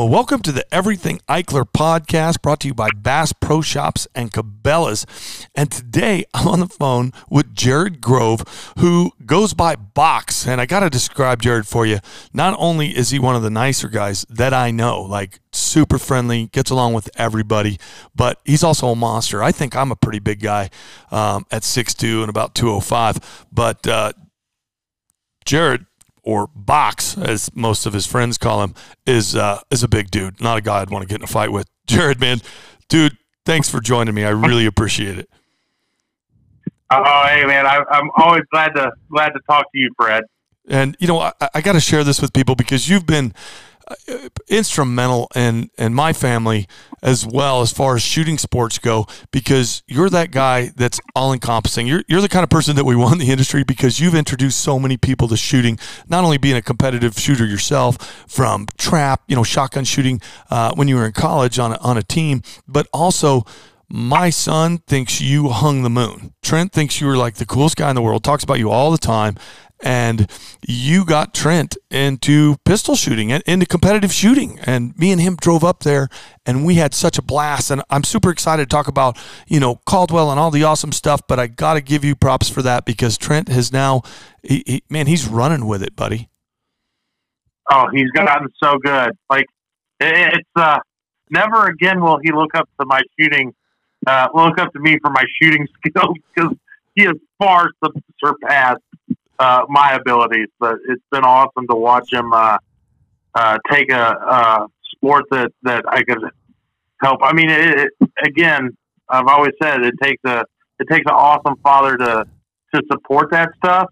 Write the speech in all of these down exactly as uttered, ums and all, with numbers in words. Well, welcome to the Everything Eichler podcast, brought to you by Bass Pro Shops and Cabela's. And today I'm on the phone with Jared Grove, who goes by Box. And I got to describe Jared for you. Not only is he one of the nicer guys that I know, like super friendly, gets along with everybody, but he's also a monster. I think I'm a pretty big guy um, at six two and about two oh five. But uh, Jared, or Box, as most of his friends call him, is uh, is a big dude. Not a guy I'd want to get in a fight with. Jared, man, dude, thanks for joining me. I really appreciate it. Oh, hey, man, I, I'm always glad to glad to talk to you, Fred. And you know, I, I got to share this with people because you've been instrumental in in my family as well, as far as shooting sports go, because you're that guy that's all encompassing. You're you're the kind of person that we want in the industry because you've introduced so many people to shooting, not only being a competitive shooter yourself from trap, you know, shotgun shooting uh, when you were in college on a, on a team, but also my son thinks you hung the moon. Trent thinks you were like the coolest guy in the world, talks about you all the time. And you got Trent into pistol shooting and into competitive shooting. And me and him drove up there and we had such a blast. And I'm super excited to talk about, you know, Caldwell and all the awesome stuff. But I got to give you props for that because Trent has now, he, he, man, he's running with it, buddy. Oh, he's gotten so good. Like, it, it's uh, never again will he look up to my shooting, uh, look up to me for my shooting skills, because he has far surpassed Uh, my abilities, but it's been awesome to watch him uh, uh, take a uh, sport that, that I could help. I mean, it, it, again, I've always said it takes a it takes an awesome father to to support that stuff.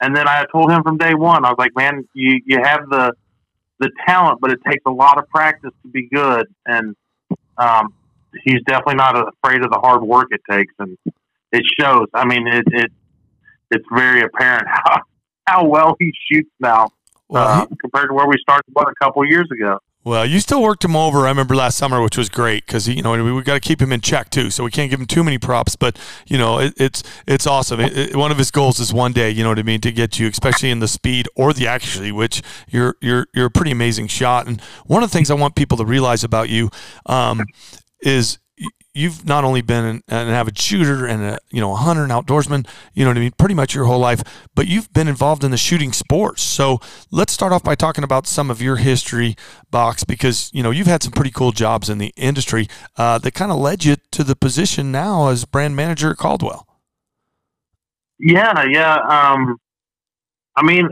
And then I told him from day one, I was like, man, you, you have the the talent, but it takes a lot of practice to be good. And um, he's definitely not afraid of the hard work it takes, and it shows. I mean, it. it It's very apparent how, how well he shoots now well, uh, he, compared to where we started about a couple of years ago. Well, you still worked him over, I remember, last summer, which was great because, you know, we, we got to keep him in check, too, so we can't give him too many props. But, you know, it, it's it's awesome. It, it, one of his goals is one day, you know what I mean, to get you, especially in the speed or the accuracy, which you're, you're, you're a pretty amazing shot. And one of the things I want people to realize about you um, is – you've not only been an, an avid shooter and a, you know, a hunter and outdoorsman, you know what I mean, pretty much your whole life, but you've been involved in the shooting sports. So let's start off by talking about some of your history, Box, because, you know, you've had some pretty cool jobs in the industry uh, that kind of led you to the position now as brand manager at Caldwell. Yeah. Yeah. Um, I mean,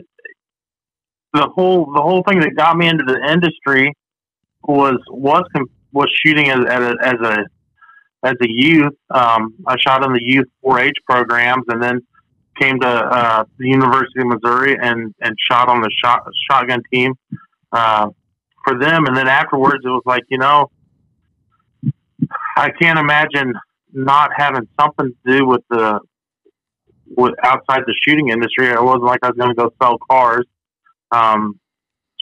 the whole, the whole thing that got me into the industry was, was, was shooting as, as a, as a as a youth. Um, I shot in the youth four H programs and then came to uh, the University of Missouri and, and shot on the shot, shotgun team uh, for them. And then afterwards, it was like, you know, I can't imagine not having something to do with the with outside the shooting industry. It wasn't like I was going to go sell cars. Um,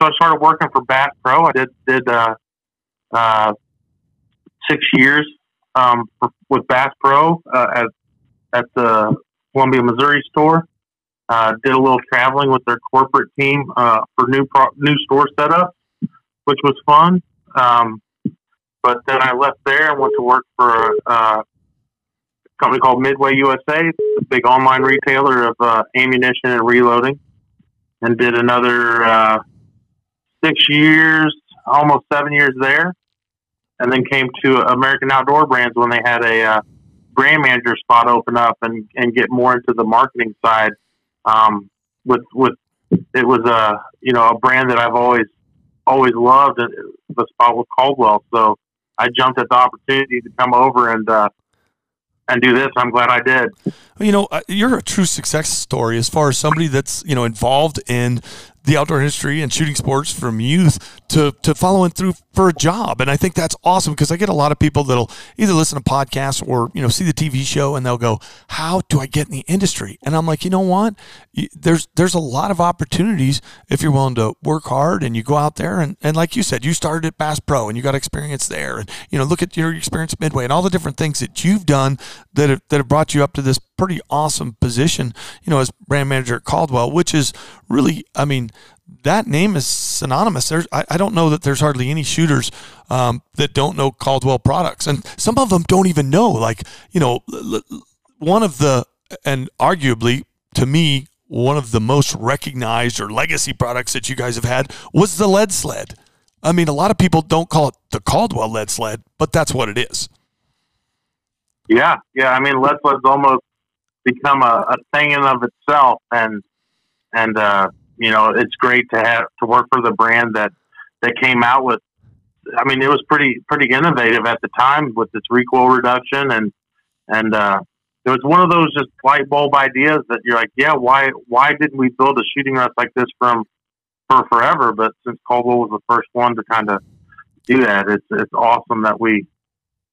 so I started working for Bass Pro. I did, did uh, uh, six years Um, for, with Bass Pro uh, at at the Columbia, Missouri store. Uh, did a little traveling with their corporate team uh, for new pro, new store setup, which was fun. Um, but then I left there and went to work for uh, a company called Midway U S A, it's a big online retailer of uh, ammunition and reloading, and did another uh, six years, almost seven years there. And then came to American Outdoor Brands when they had a uh, brand manager spot open up and, and get more into the marketing side. Um, with with it was a you know a brand that I've always always loved. The spot with Caldwell, so I jumped at the opportunity to come over and uh, and do this. I'm glad I did. You know, you're a true success story as far as somebody that's you know involved in the outdoor industry and shooting sports from youth to, to following through for a job. And I think that's awesome because I get a lot of people that'll either listen to podcasts or, you know, see the T V show and they'll go, how do I get in the industry? And I'm like, you know what? There's, there's a lot of opportunities if you're willing to work hard and you go out there. And, and like you said, you started at Bass Pro and you got experience there. And, you know, look at your experience at Midway and all the different things that you've done that have, that have brought you up to this pretty awesome position, you know, as brand manager at Caldwell, which is really, I mean, that name is synonymous. There's, I, I don't know that there's hardly any shooters um, that don't know Caldwell products. And some of them don't even know, like, you know, one of the, and arguably to me, one of the most recognized or legacy products that you guys have had was the lead sled. I mean, a lot of people don't call it the Caldwell lead sled, but that's what it is. Yeah. Yeah. I mean, lead sled's almost become a, a thing in of itself. And, and, uh, you know, it's great to have, to work for the brand that, that came out with, I mean, it was pretty, pretty innovative at the time with this recoil reduction. And, and, uh, it was one of those just light bulb ideas that you're like, yeah, why, why didn't we build a shooting rest like this from, for forever? But since Caldwell was the first one to kind of do that, it's, it's awesome that we,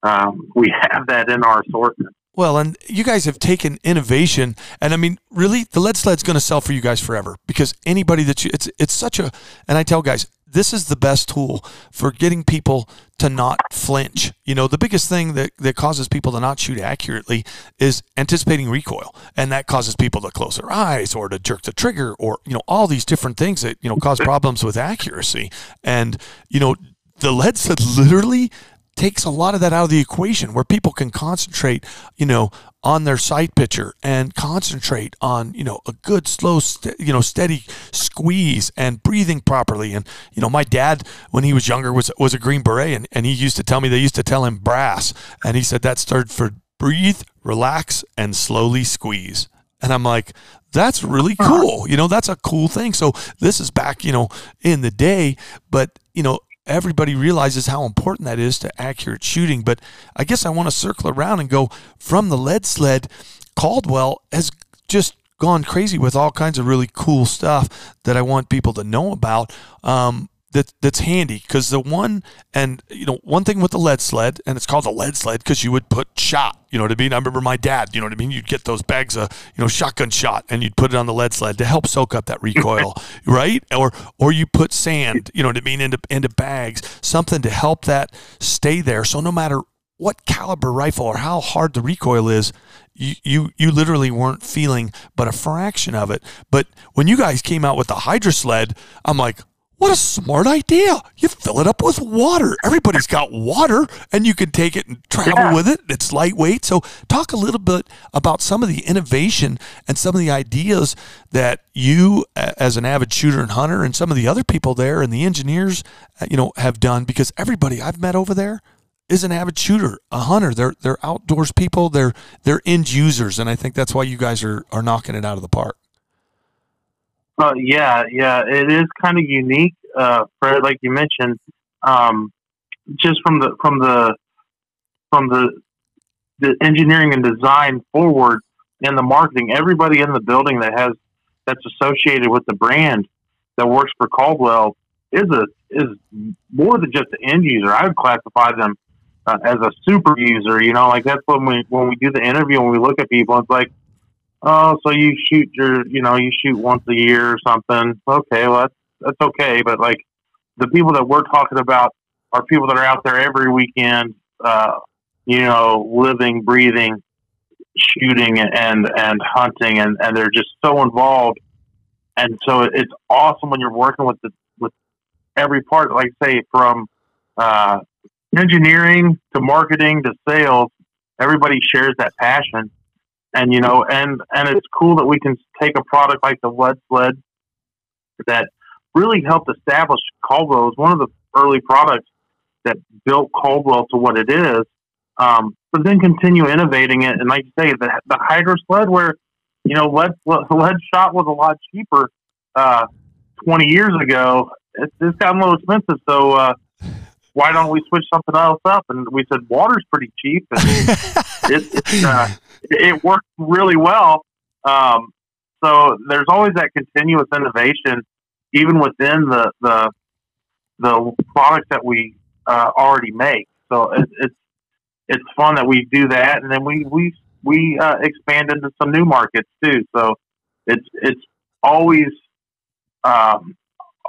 um, we have that in our assortment. Well, and you guys have taken innovation, and I mean, really, the lead sled's going to sell for you guys forever, because anybody that you, it's, it's such a, and I tell guys, this is the best tool for getting people to not flinch. You know, the biggest thing that, that causes people to not shoot accurately is anticipating recoil. And that causes people to close their eyes or to jerk the trigger or, you know, all these different things that, you know, cause problems with accuracy. And, you know, the lead sled literally takes a lot of that out of the equation, where people can concentrate, you know, on their sight picture and concentrate on, you know, a good slow, st- you know, steady squeeze and breathing properly. And, you know, my dad, when he was younger, was, was a Green Beret, and, and he used to tell me, they used to tell him brass. And he said that started for breathe, relax, and slowly squeeze. And I'm like, that's really cool. You know, that's a cool thing. So this is back, you know, in the day, but, you know, everybody realizes how important that is to accurate shooting. But I guess I want to circle around and go from the lead sled. Caldwell has just gone crazy with all kinds of really cool stuff that I want people to know about. Um, that that's handy, because the one, and you know, one thing with the lead sled, and it's called a lead sled because you would put shot, you know what I mean? I remember my dad, you know what I mean? You'd get those bags of, you know, shotgun shot, and you'd put it on the lead sled to help soak up that recoil, right? Or, or you put sand, you know what I mean, into, into bags, something to help that stay there. So no matter what caliber rifle or how hard the recoil is, you, you, you literally weren't feeling but a fraction of it. But when you guys came out with the Hydra sled, I'm like, what a smart idea. You fill it up with water. Everybody's got water, and you can take it and travel yeah. with it. It's lightweight. So talk a little bit about some of the innovation and some of the ideas that you, as an avid shooter and hunter, and some of the other people there and the engineers, you know, have done, because everybody I've met over there is an avid shooter, a hunter. They're, they're outdoors people. They're, they're end users. And I think that's why you guys are, are knocking it out of the park. Uh, yeah, yeah, it is kind of unique, uh, Fred, like you mentioned, um, just from the from the from the the engineering and design forward, and the marketing. Everybody in the building that has that's associated with the brand that works for Caldwell is a is more than just an end user. I would classify them uh, as a super user. You know, like that's when we when we do the interview, when we look at people, it's like, oh, so you shoot your, you know, you shoot once a year or something. Okay, well, that's, that's okay. But, like, the people that we're talking about are people that are out there every weekend, uh, you know, living, breathing, shooting, and, and hunting. And, and they're just so involved. And so it's awesome when you're working with the, with every part, like, say, from uh, engineering to marketing to sales. Everybody shares that passion. And, you know, and, and it's cool that we can take a product like the lead sled that really helped establish Caldwell. It's one of the early products that built Caldwell to what it is, um, but then continue innovating it. And like you say, the, the Hydra sled, where, you know, lead, lead shot was a lot cheaper uh, twenty years ago. It's, it's gotten a little expensive, so uh, why don't we switch something else up? And we said water's pretty cheap, and it, it's... Uh, it worked really well. Um, so there's always that continuous innovation, even within the, the, the products that we uh, already make. So it, it's, it's fun that we do that. And then we, we, we uh, expand into some new markets too. So it's, it's always, um,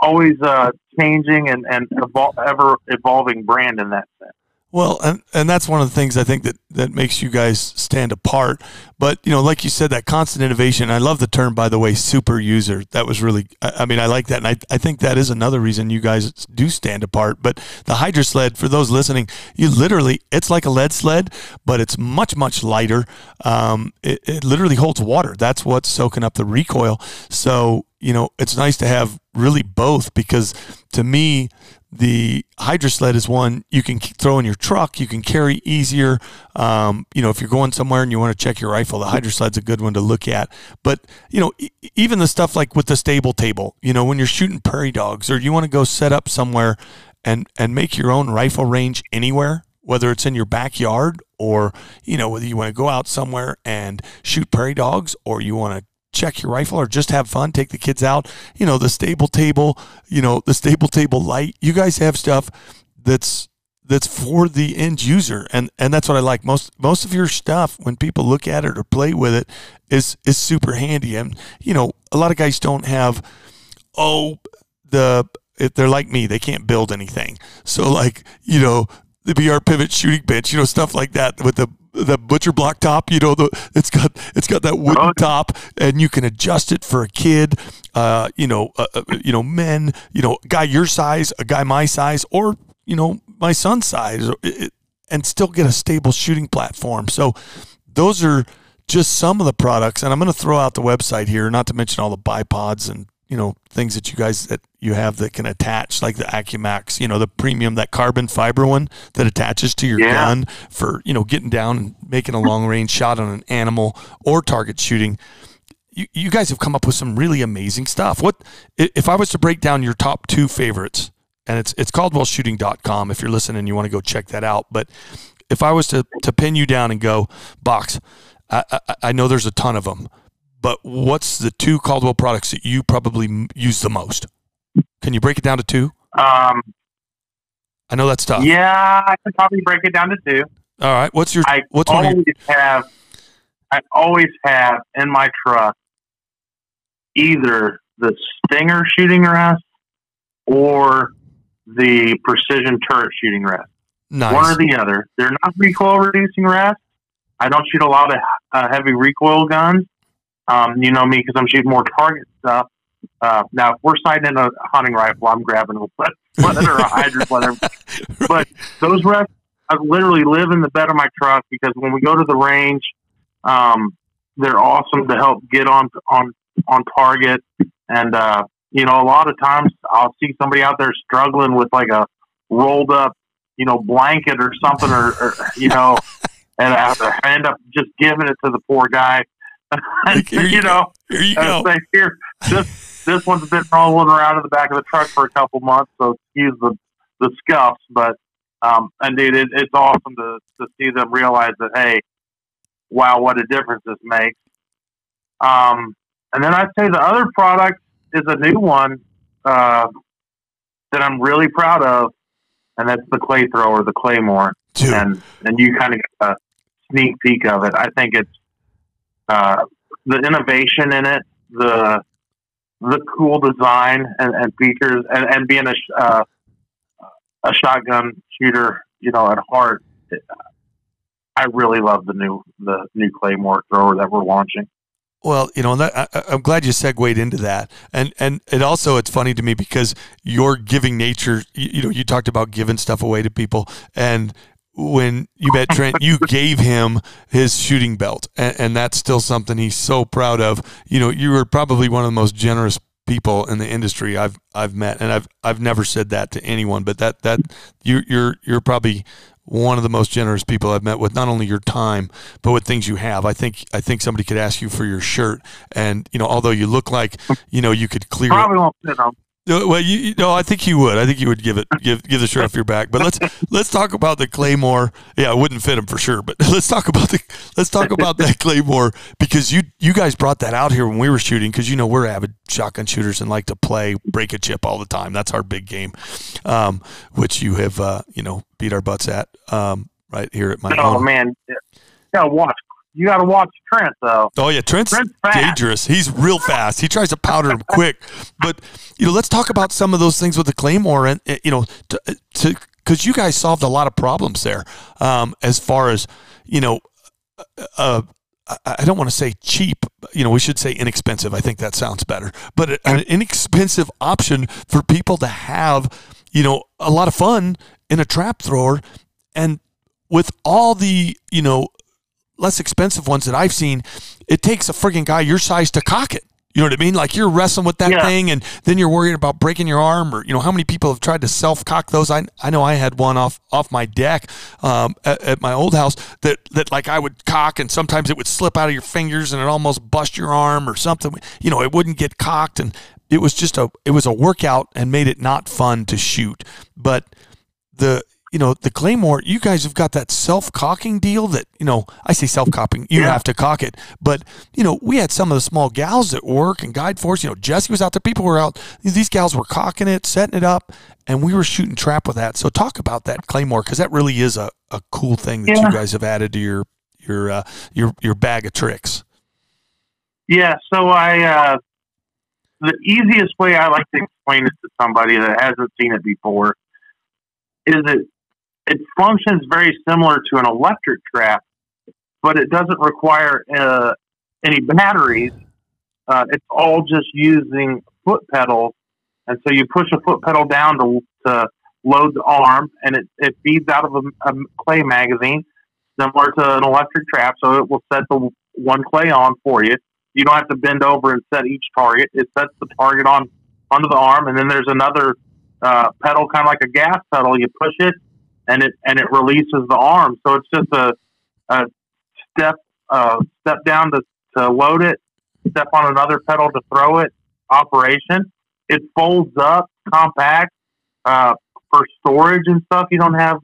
always uh, changing and, and evol- ever evolving brand in that sense. Well, and, and that's one of the things I think that, that makes you guys stand apart. But, you know, like you said, that constant innovation. I love the term, by the way, super user. That was really, I, I mean, I like that. And I, I think that is another reason you guys do stand apart. But the Hydra sled, for those listening, you literally, it's like a lead sled, but it's much, much lighter. Um, it, it literally holds water. That's what's soaking up the recoil. So, you know, it's nice to have really both, because to me, the Hydra sled is one you can throw in your truck, you can carry easier. Um, you know, if you're going somewhere and you want to check your rifle, the Hydra sled's a good one to look at. But, you know, e even the stuff like with the stable table, you know, when you're shooting prairie dogs, or you want to go set up somewhere and, and make your own rifle range anywhere, whether it's in your backyard or, you know, whether you want to go out somewhere and shoot prairie dogs, or you want to check your rifle, or just have fun, take the kids out, you know, the stable table, you know, the stable table light. You guys have stuff that's that's for the end user, and and that's what I like. Most most of your stuff, when people look at it or play with it, is is super handy. And you know, a lot of guys don't have, oh, the if they're like me, they can't build anything. So like, you know, the B R pivot shooting bench, you know, stuff like that with the the butcher block top, you know, the, it's got, it's got that wooden top, and you can adjust it for a kid, uh, you know, uh, you know, men, you know, a guy your size, a guy my size, or, you know, my son's size, and still get a stable shooting platform. So those are just some of the products. And I'm going to throw out the website here, not to mention all the bipods and, you know, things that you guys, that you have that can attach, like the AcuMax, you know, the premium, that carbon fiber one that attaches to your yeah. gun for, you know, getting down and making a long range shot on an animal or target shooting. You, you guys have come up with some really amazing stuff. What, if I was to break down your top two favorites, and it's, it's Caldwell Shooting dot com. If you're listening, you want to go check that out. But if I was to, to pin you down and go, Box, I, I, I know there's a ton of them, but what's the two Caldwell products that you probably use the most? Can you break it down to two? Um, I know that's tough. Yeah, I can probably break it down to two. All right. What's your? I what's always one of your... have. I always have in my truck either the Stinger shooting rest or the Precision Turret shooting rest. Nice. One or the other. They're not recoil reducing rests. I don't shoot a lot of uh, heavy recoil guns. Um, you know me, because I'm shooting more target stuff. Uh, now, if we're sighting in a hunting rifle, I'm grabbing a sled, whether a Hydra sled. Right. But those rests, I literally live in the bed of my truck, because when we go to the range, um, they're awesome to help get on on on target. And uh, you know, a lot of times I'll see somebody out there struggling with like a rolled up, you know, blanket or something, or, or you know, and I, I end up just giving it to the poor guy. Like, here you, you know, here you go. Say, here, this this one's been rolling around in the back of the truck for a couple months, so excuse the the scuffs. But um, and dude, it, it's awesome to to see them realize that, hey, wow, what a difference this makes. Um, and then I'd say the other product is a new one uh, that I'm really proud of, and that's the clay thrower, the Claymore, Dude. and and you kind of get a sneak peek of it. I think it's Uh, the innovation in it, the the cool design and, and features, and, and being a uh, a shotgun shooter, you know, at heart, it, I really love the new the new Claymore thrower that we're launching. Well, you know, that, I, I'm glad you segued into that, and and it also, it's funny to me, because you're giving nature. You, you know, you talked about giving stuff away to people, and when you met Trent, you gave him his shooting belt, and, and that's still something he's so proud of. You know, you were probably one of the most generous people in the industry I've I've met, and I've I've never said that to anyone, but that that you you're you're probably one of the most generous people I've met, with not only your time, but with things you have. I think I think somebody could ask you for your shirt, and you know, although you look like, you know, you could clear probably won't fit them. Well, you, you know, I think you would. I think you would give it, give, give the shirt off your back. But let's let's talk about the Claymore. Yeah, it wouldn't fit him for sure. But let's talk about the let's talk about that Claymore, because you you guys brought that out here when we were shooting, because you know we're avid shotgun shooters and like to play break a chip all the time. That's our big game, um, which you have uh, you know, beat our butts at um, right here at my home. Oh man, gotta watch. You got to watch Trent, though. Oh, yeah. Trent's, Trent's dangerous. He's real fast. He tries to powder him quick. But, you know, let's talk about some of those things with the Claymore. And, you know, to, to because you guys solved a lot of problems there, um, as far as, you know, uh, I don't want to say cheap, you know, we should say inexpensive. I think that sounds better, but an inexpensive option for people to have, you know, a lot of fun in a trap thrower. And with all the, you know, less expensive ones that I've seen, it takes a friggin' guy your size to cock it. You know what I mean? Like, you're wrestling with that yeah. thing, and then you're worried about breaking your arm, or, you know, how many people have tried to self-cock those? I I know I had one off off my deck um, at, at my old house that, that, like, I would cock, and sometimes it would slip out of your fingers, and it almost bust your arm or something. You know, it wouldn't get cocked, and it was just a it was a workout and made it not fun to shoot. But the... you know, the Claymore, you guys have got that self-cocking deal that, you know, I say self-cocking, you yeah. have to cock it. But, you know, we had some of the small gals that work and guide for us. You know, Jesse was out there. People were out. These gals were cocking it, setting it up, and we were shooting trap with that. So talk about that Claymore, because that really is a, a cool thing that yeah. you guys have added to your your uh, your your bag of tricks. Yeah, so I uh, the easiest way I like to explain it to somebody that hasn't seen it before is it It functions very similar to an electric trap, but it doesn't require uh, any batteries. Uh, it's all just using foot pedals. And so you push a foot pedal down to, to load the arm, and it, it feeds out of a, a clay magazine, similar to an electric trap. So it will set the one clay on for you. You don't have to bend over and set each target. It sets the target on onto the arm, and then there's another uh, pedal, kind of like a gas pedal. You push it, and it and it releases the arm. So it's just a, a step uh, step down to, to load it, step on another pedal to throw it operation. It folds up, compact, uh, for storage and stuff. You don't have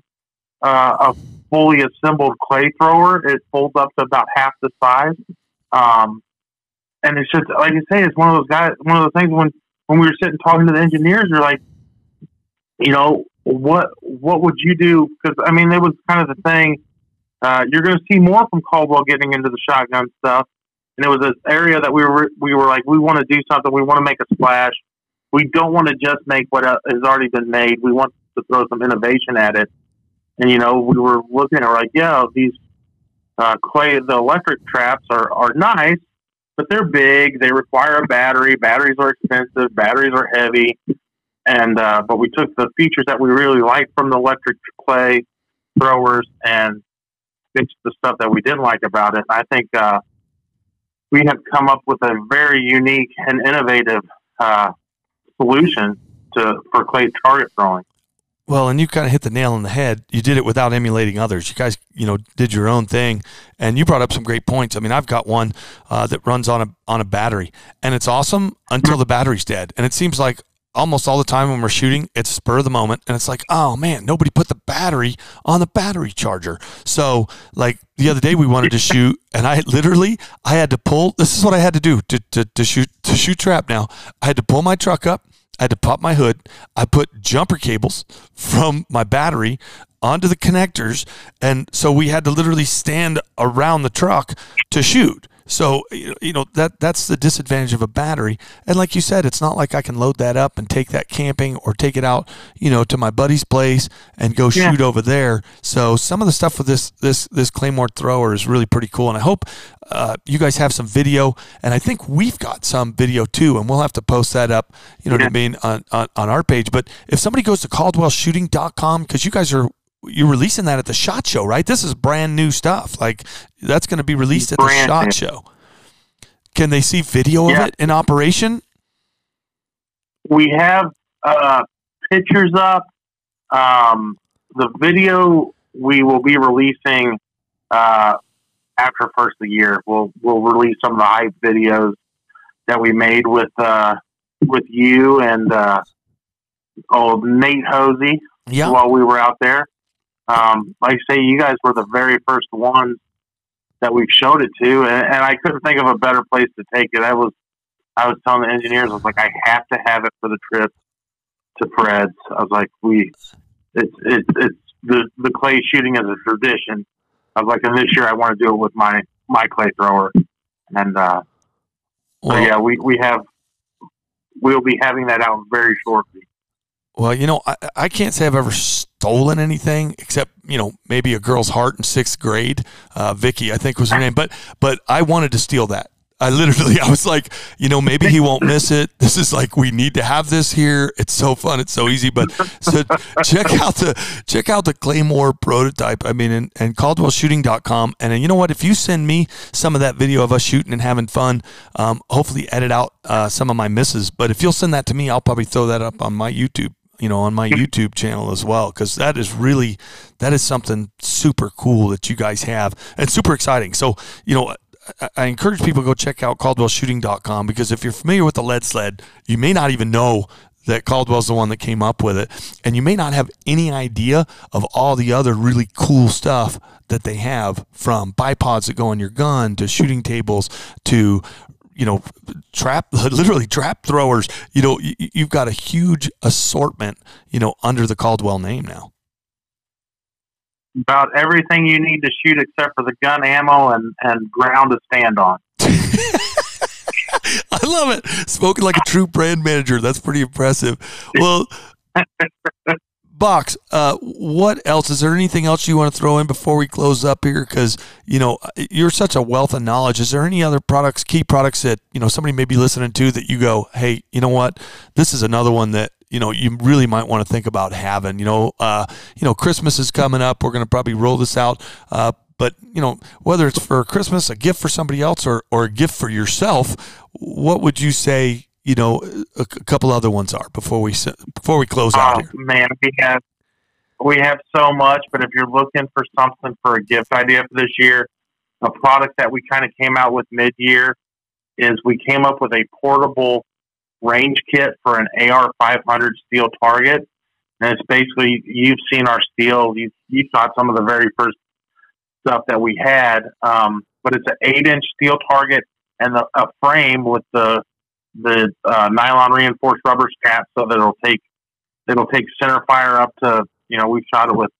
uh, a fully assembled clay thrower. It folds up to about half the size. Um, and it's just, like you say, it's one of those guys, one of those things when, when we were sitting talking to the engineers, you're like, you know, What what would you do? Because, I mean, it was kind of the thing. Uh, you're going to see more from Caldwell getting into the shotgun stuff. And it was this area that we were we were like, we want to do something. We want to make a splash. We don't want to just make what has already been made. We want to throw some innovation at it. And, you know, we were looking at like, yeah, these uh, clay, the electric traps are, are nice, but they're big. They require a battery. Batteries are expensive. Batteries are heavy. And, uh, but we took the features that we really liked from the electric clay throwers and fixed the stuff that we didn't like about it. I think, uh, we have come up with a very unique and innovative, uh, solution to, for clay target throwing. Well, and you kind of hit the nail on the head. You did it without emulating others. You guys, you know, did your own thing, and you brought up some great points. I mean, I've got one, uh, that runs on a, on a battery, and it's awesome until the battery's dead. And it seems like almost all the time when we're shooting, it's spur of the moment, and it's like, oh man, nobody put the battery on the battery charger. So like the other day we wanted to shoot, and I literally, I had to pull, this is what I had to do to, to, to shoot, to shoot trap. Now I had to pull my truck up. I had to pop my hood. I put jumper cables from my battery onto the connectors. And so we had to literally stand around the truck to shoot. So, you know, that that's the disadvantage of a battery. And like you said, it's not like I can load that up and take that camping or take it out, you know, to my buddy's place and go yeah. shoot over there. So some of the stuff with this this this Claymore thrower is really pretty cool. And I hope uh, you guys have some video. And I think we've got some video too, and we'll have to post that up, you know yeah. what I mean, on, on, on our page. But if somebody goes to Caldwell Shooting dot com, because you guys are, you're releasing that at the SHOT Show, right? This is brand new stuff. Like, that's going to be released at the brand SHOT new. Show. Can they see video yeah. of it in operation? We have uh, pictures up. Um, the video we will be releasing uh, after first of the year. We'll we'll release some of the hype videos that we made with uh, with you and uh, old Nate Hosey yeah. while we were out there. Um, like I say, you guys were the very first ones that we showed it to, and, and I couldn't think of a better place to take it. I was, I was telling the engineers, I was like, I have to have it for the trip to Fred's. I was like, we, it's, it's, it's the, the clay shooting is a tradition. I was like, and this year I want to do it with my, my clay thrower. And, uh, wow. so yeah, we, we have, we'll be having that out very shortly. Well, you know, I, I can't say I've ever stolen anything except, you know, maybe a girl's heart in sixth grade. Uh, Vicky, I think was her name. But but I wanted to steal that. I literally, I was like, you know, maybe he won't miss it. This is like, we need to have this here. It's so fun. It's so easy. But so check out the, check out the Claymore prototype. I mean, and, and Caldwell Shooting dot com. And, and you know what, if you send me some of that video of us shooting and having fun, um, hopefully edit out uh, some of my misses. But if you'll send that to me, I'll probably throw that up on my YouTube, you know, on my YouTube channel as well. Cause that is really, that is something super cool that you guys have and super exciting. So, you know, I encourage people to go check out Caldwell Shooting dot com, because if you're familiar with the lead sled, you may not even know that Caldwell's the one that came up with it. And you may not have any idea of all the other really cool stuff that they have, from bipods that go on your gun to shooting tables to, you know, trap, literally trap throwers. You know, you've got a huge assortment, you know, under the Caldwell name now. About everything you need to shoot except for the gun ammo and, and ground to stand on. I love it. Spoken like a true brand manager. That's pretty impressive. Well, Box, uh, what else? Is there anything else you want to throw in before we close up here? Because, you know, you're such a wealth of knowledge. Is there any other products, key products that, you know, somebody may be listening to that you go, hey, you know what? This is another one that, you know, you really might want to think about having, you know, uh, you know, Christmas is coming up. We're going to probably roll this out. Uh, but, you know, whether it's for Christmas, a gift for somebody else, or, or a gift for yourself, what would you say, you know, a, a couple other ones are before we, before we close oh, out here? Man, we have, we have so much, but if you're looking for something for a gift idea for this year, a product that we kind of came out with mid year is we came up with a portable range kit for an A R five hundred steel target. And it's basically, you've seen our steel, you you saw some of the very first stuff that we had, um, but it's an eight inch steel target and the, a frame with the the uh, nylon reinforced rubber cap, so that it'll take it'll take center fire up to, you know, we've shot it with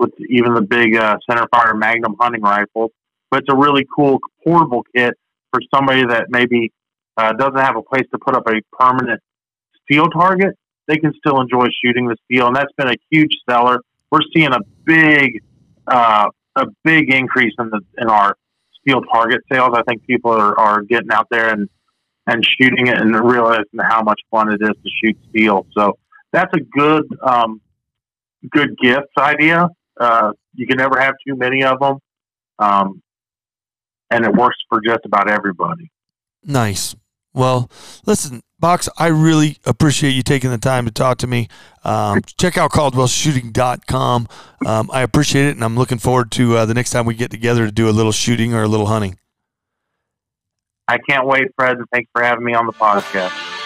with even the big uh, center fire Magnum hunting rifle. But it's a really cool portable kit for somebody that maybe Uh, doesn't have a place to put up a permanent steel target. They can still enjoy shooting the steel, and that's been a huge seller. We're seeing a big, uh, a big increase in the in our steel target sales. I think people are, are getting out there and and shooting it and realizing how much fun it is to shoot steel. So that's a good, um, good gift idea. Uh, you can never have too many of them, um, and it works for just about everybody. Nice. Well, listen, Box, I really appreciate you taking the time to talk to me. Um, check out Caldwell Shooting dot com. Um, I appreciate it, and I'm looking forward to uh, the next time we get together to do a little shooting or a little hunting. I can't wait, Fred, and thanks for having me on the podcast.